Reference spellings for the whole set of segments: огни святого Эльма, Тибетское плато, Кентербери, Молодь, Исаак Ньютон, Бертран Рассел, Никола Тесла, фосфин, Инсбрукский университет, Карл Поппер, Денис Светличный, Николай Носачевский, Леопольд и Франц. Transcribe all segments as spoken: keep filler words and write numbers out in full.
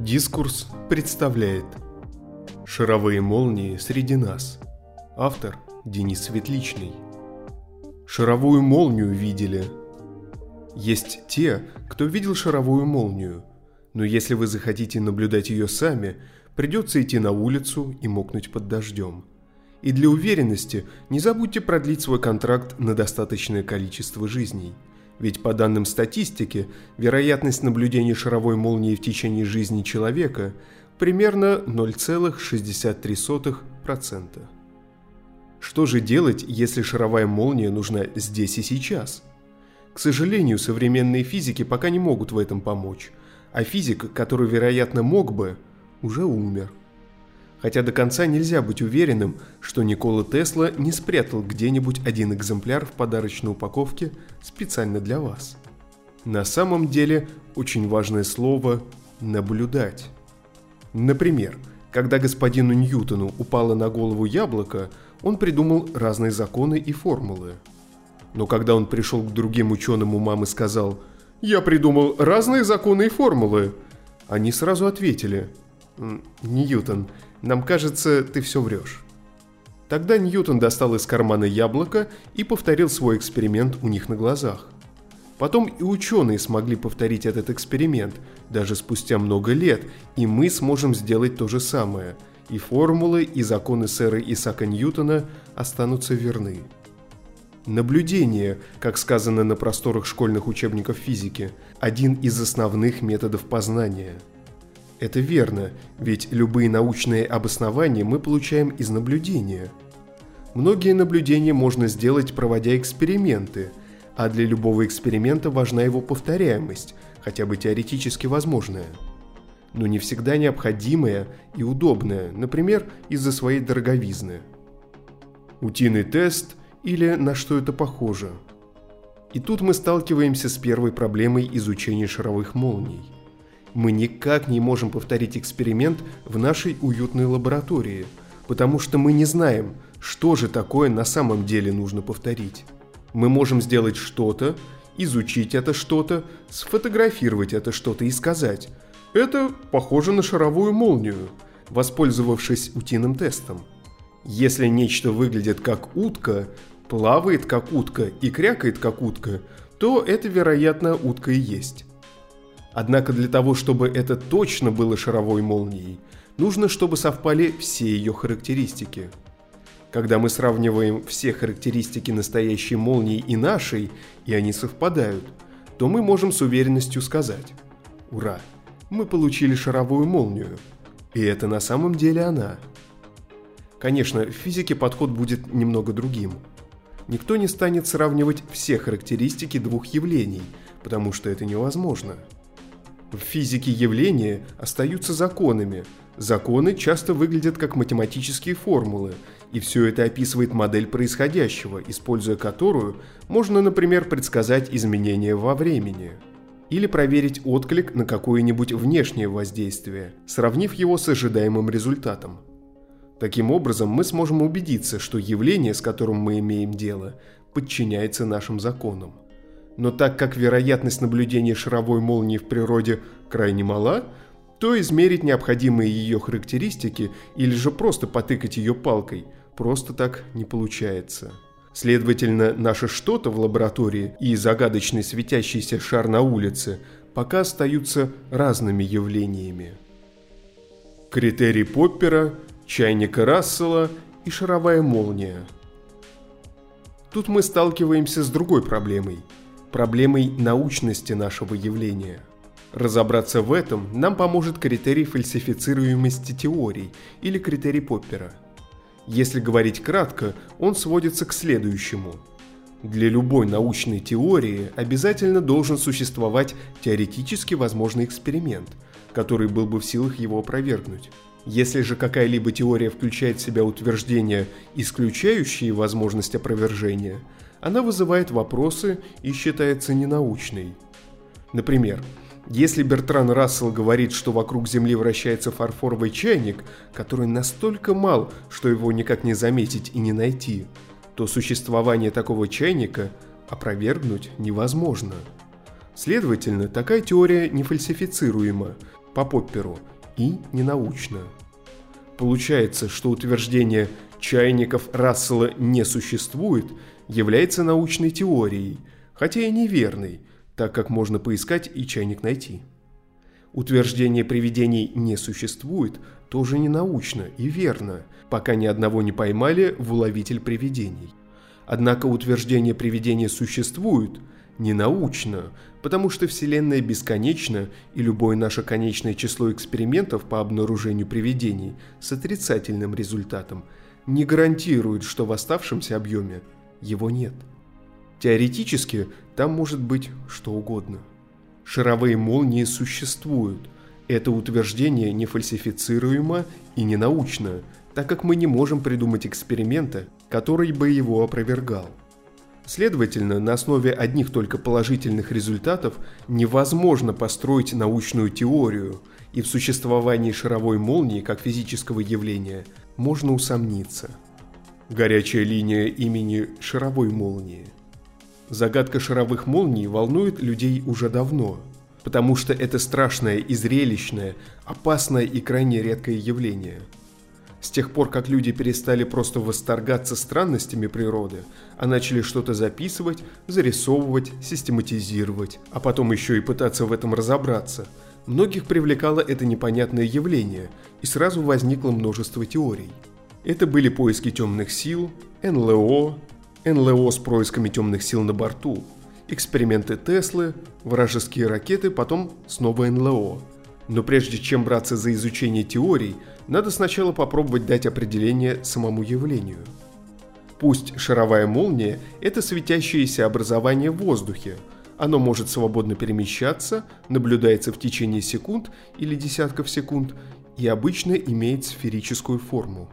Дискурс представляет «Шаровые молнии среди нас». Автор Денис Светличный. Шаровую молнию видели. Есть те, кто видел шаровую молнию, но если вы захотите наблюдать ее сами, придется идти на улицу и мокнуть под дождем. И для уверенности не забудьте продлить свой контракт на достаточное количество жизней. Ведь по данным статистики, вероятность наблюдения шаровой молнии в течение жизни человека примерно ноль целых шестьдесят три сотых процента. Что же делать, если шаровая молния нужна здесь и сейчас? К сожалению, современные физики пока не могут в этом помочь, а физик, который, вероятно, мог бы, уже умер. Хотя до конца нельзя быть уверенным, что Никола Тесла не спрятал где-нибудь один экземпляр в подарочной упаковке специально для вас. На самом деле очень важное слово «наблюдать». Например, когда господину Ньютону упало на голову яблоко, он придумал разные законы и формулы. Но когда он пришел к другим ученым умам и сказал «Я придумал разные законы и формулы», они сразу ответили «Ньютон, нам кажется, ты все врешь». Тогда Ньютон достал из кармана яблоко и повторил свой эксперимент у них на глазах. Потом и ученые смогли повторить этот эксперимент, даже спустя много лет, и мы сможем сделать то же самое, и формулы, и законы сэра Исаака Ньютона останутся верны. Наблюдение, как сказано на просторах школьных учебников физики, один из основных методов познания. Это верно, ведь любые научные обоснования мы получаем из наблюдения. Многие наблюдения можно сделать, проводя эксперименты, а для любого эксперимента важна его повторяемость, хотя бы теоретически возможная, но не всегда необходимая и удобная, например, из-за своей дороговизны. Утиный тест или на что это похоже? И тут мы сталкиваемся с первой проблемой изучения шаровых молний. Мы никак не можем повторить эксперимент в нашей уютной лаборатории, потому что мы не знаем, что же такое на самом деле нужно повторить. Мы можем сделать что-то, изучить это что-то, сфотографировать это что-то и сказать «это похоже на шаровую молнию», воспользовавшись утиным тестом. Если нечто выглядит как утка, плавает как утка и крякает как утка, то это, вероятно, утка и есть. Однако для того, чтобы это точно было шаровой молнией, нужно, чтобы совпали все ее характеристики. Когда мы сравниваем все характеристики настоящей молнии и нашей, и они совпадают, то мы можем с уверенностью сказать «Ура! Мы получили шаровую молнию, и это на самом деле она». Конечно, в физике подход будет немного другим. Никто не станет сравнивать все характеристики двух явлений, потому что это невозможно. В физике явления остаются законами. Законы часто выглядят как математические формулы, и все это описывает модель происходящего, используя которую можно, например, предсказать изменения во времени. Или проверить отклик на какое-нибудь внешнее воздействие, сравнив его с ожидаемым результатом. Таким образом, мы сможем убедиться, что явление, с которым мы имеем дело, подчиняется нашим законам. Но так как вероятность наблюдения шаровой молнии в природе крайне мала, то измерить необходимые ее характеристики или же просто потыкать ее палкой просто так не получается. Следовательно, наше что-то в лаборатории и загадочный светящийся шар на улице пока остаются разными явлениями. Критерий Поппера, чайник Рассела и шаровая молния. Тут мы сталкиваемся с другой проблемой. Проблемой научности нашего явления. Разобраться в этом нам поможет критерий фальсифицируемости теорий или критерий Поппера. Если говорить кратко, он сводится к следующему. Для любой научной теории обязательно должен существовать теоретически возможный эксперимент, который был бы в силах его опровергнуть. Если же какая-либо теория включает в себя утверждения, исключающие возможность опровержения, она вызывает вопросы и считается ненаучной. Например, если Бертран Рассел говорит, что вокруг Земли вращается фарфоровый чайник, который настолько мал, что его никак не заметить и не найти, то существование такого чайника опровергнуть невозможно. Следовательно, такая теория нефальсифицируема, по Попперу, и ненаучно. Получается, что утверждение «чайников Рассела не существует» является научной теорией, хотя и неверной, так как можно поискать и чайник найти. Утверждение привидений не существует тоже ненаучно и верно, пока ни одного не поймали в уловитель привидений. Однако утверждение привидений существует ненаучно, потому что Вселенная бесконечна, и любое наше конечное число экспериментов по обнаружению привидений с отрицательным результатом не гарантирует, что в оставшемся объеме его нет. Теоретически там может быть что угодно. Шаровые молнии существуют. Это утверждение нефальсифицируемо и ненаучно, так как мы не можем придумать эксперимента, который бы его опровергал. Следовательно, на основе одних только положительных результатов невозможно построить научную теорию, и в существовании шаровой молнии как физического явления можно усомниться. Горячая линия имени шаровой молнии. Загадка шаровых молний волнует людей уже давно, потому что это страшное и зрелищное, опасное и крайне редкое явление. С тех пор, как люди перестали просто восторгаться странностями природы, а начали что-то записывать, зарисовывать, систематизировать, а потом еще и пытаться в этом разобраться, многих привлекало это непонятное явление, и сразу возникло множество теорий. Это были поиски темных сил, эн эл о, эн эл о с происками темных сил на борту, эксперименты Теслы, вражеские ракеты, потом снова эн эл о. Но прежде чем браться за изучение теорий, надо сначала попробовать дать определение самому явлению. Пусть шаровая молния – это светящееся образование в воздухе. Оно может свободно перемещаться, наблюдается в течение секунд или десятков секунд и обычно имеет сферическую форму.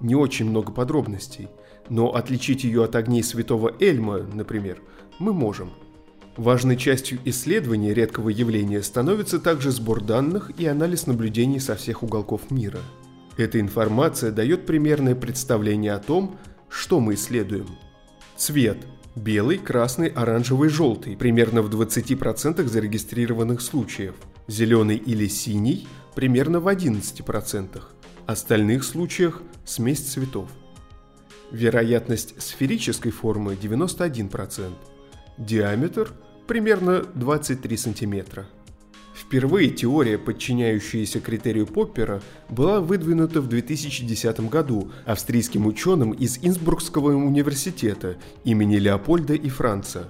Не очень много подробностей, но отличить ее от огней святого Эльма, например, мы можем. Важной частью исследования редкого явления становится также сбор данных и анализ наблюдений со всех уголков мира. Эта информация дает примерное представление о том, что мы исследуем. Цвет – белый, красный, оранжевый, желтый, примерно в двадцати процентах зарегистрированных случаев. Зеленый или синий – примерно в одиннадцати процентах. Остальных случаях – смесь цветов. Вероятность сферической формы – девяносто один процент. Диаметр – примерно двадцать три сантиметра. Впервые теория, подчиняющаяся критерию Поппера, была выдвинута в две тысячи десятом году австрийским ученым из Инсбрукского университета имени Леопольда и Франца.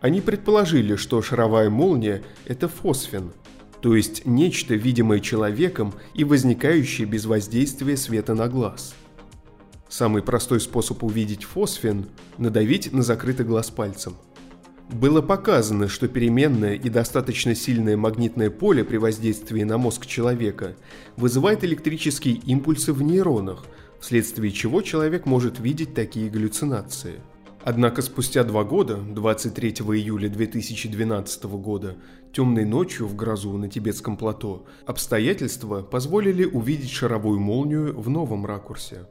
Они предположили, что шаровая молния – это фосфин, то есть нечто, видимое человеком и возникающее без воздействия света на глаз. Самый простой способ увидеть фосфин – надавить на закрытый глаз пальцем. Было показано, что переменное и достаточно сильное магнитное поле при воздействии на мозг человека вызывает электрические импульсы в нейронах, вследствие чего человек может видеть такие галлюцинации. Однако спустя два года, двадцать третьего июля две тысячи двенадцатого года, темной ночью в грозу на Тибетском плато, обстоятельства позволили увидеть шаровую молнию в новом ракурсе.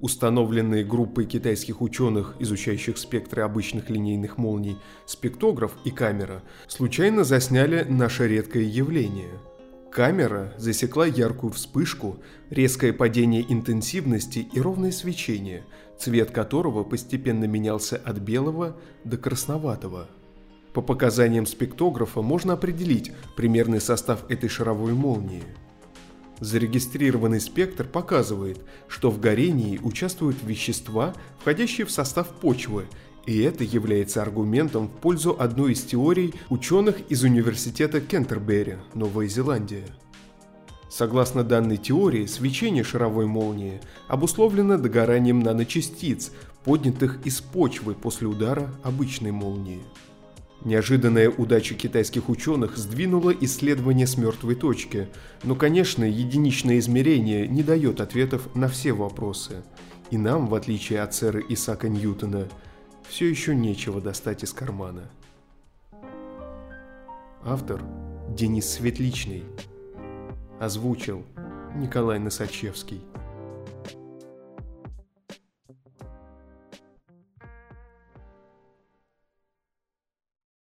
Установленные группой китайских ученых, изучающих спектры обычных линейных молний, спектрограф и камера, случайно засняли наше редкое явление. Камера засекла яркую вспышку, резкое падение интенсивности и ровное свечение, цвет которого постепенно менялся от белого до красноватого. По показаниям спектрографа можно определить примерный состав этой шаровой молнии. Зарегистрированный спектр показывает, что в горении участвуют вещества, входящие в состав почвы, и это является аргументом в пользу одной из теорий ученых из университета Кентербери, Новая Зеландия. Согласно данной теории, свечение шаровой молнии обусловлено догоранием наночастиц, поднятых из почвы после удара обычной молнии. Неожиданная удача китайских ученых сдвинула исследование с мертвой точки, но, конечно, единичное измерение не дает ответов на все вопросы, и нам, в отличие от сэра Исаака Ньютона, все еще нечего достать из кармана. Автор – Денис Светличный. Озвучил Николай Носачевский.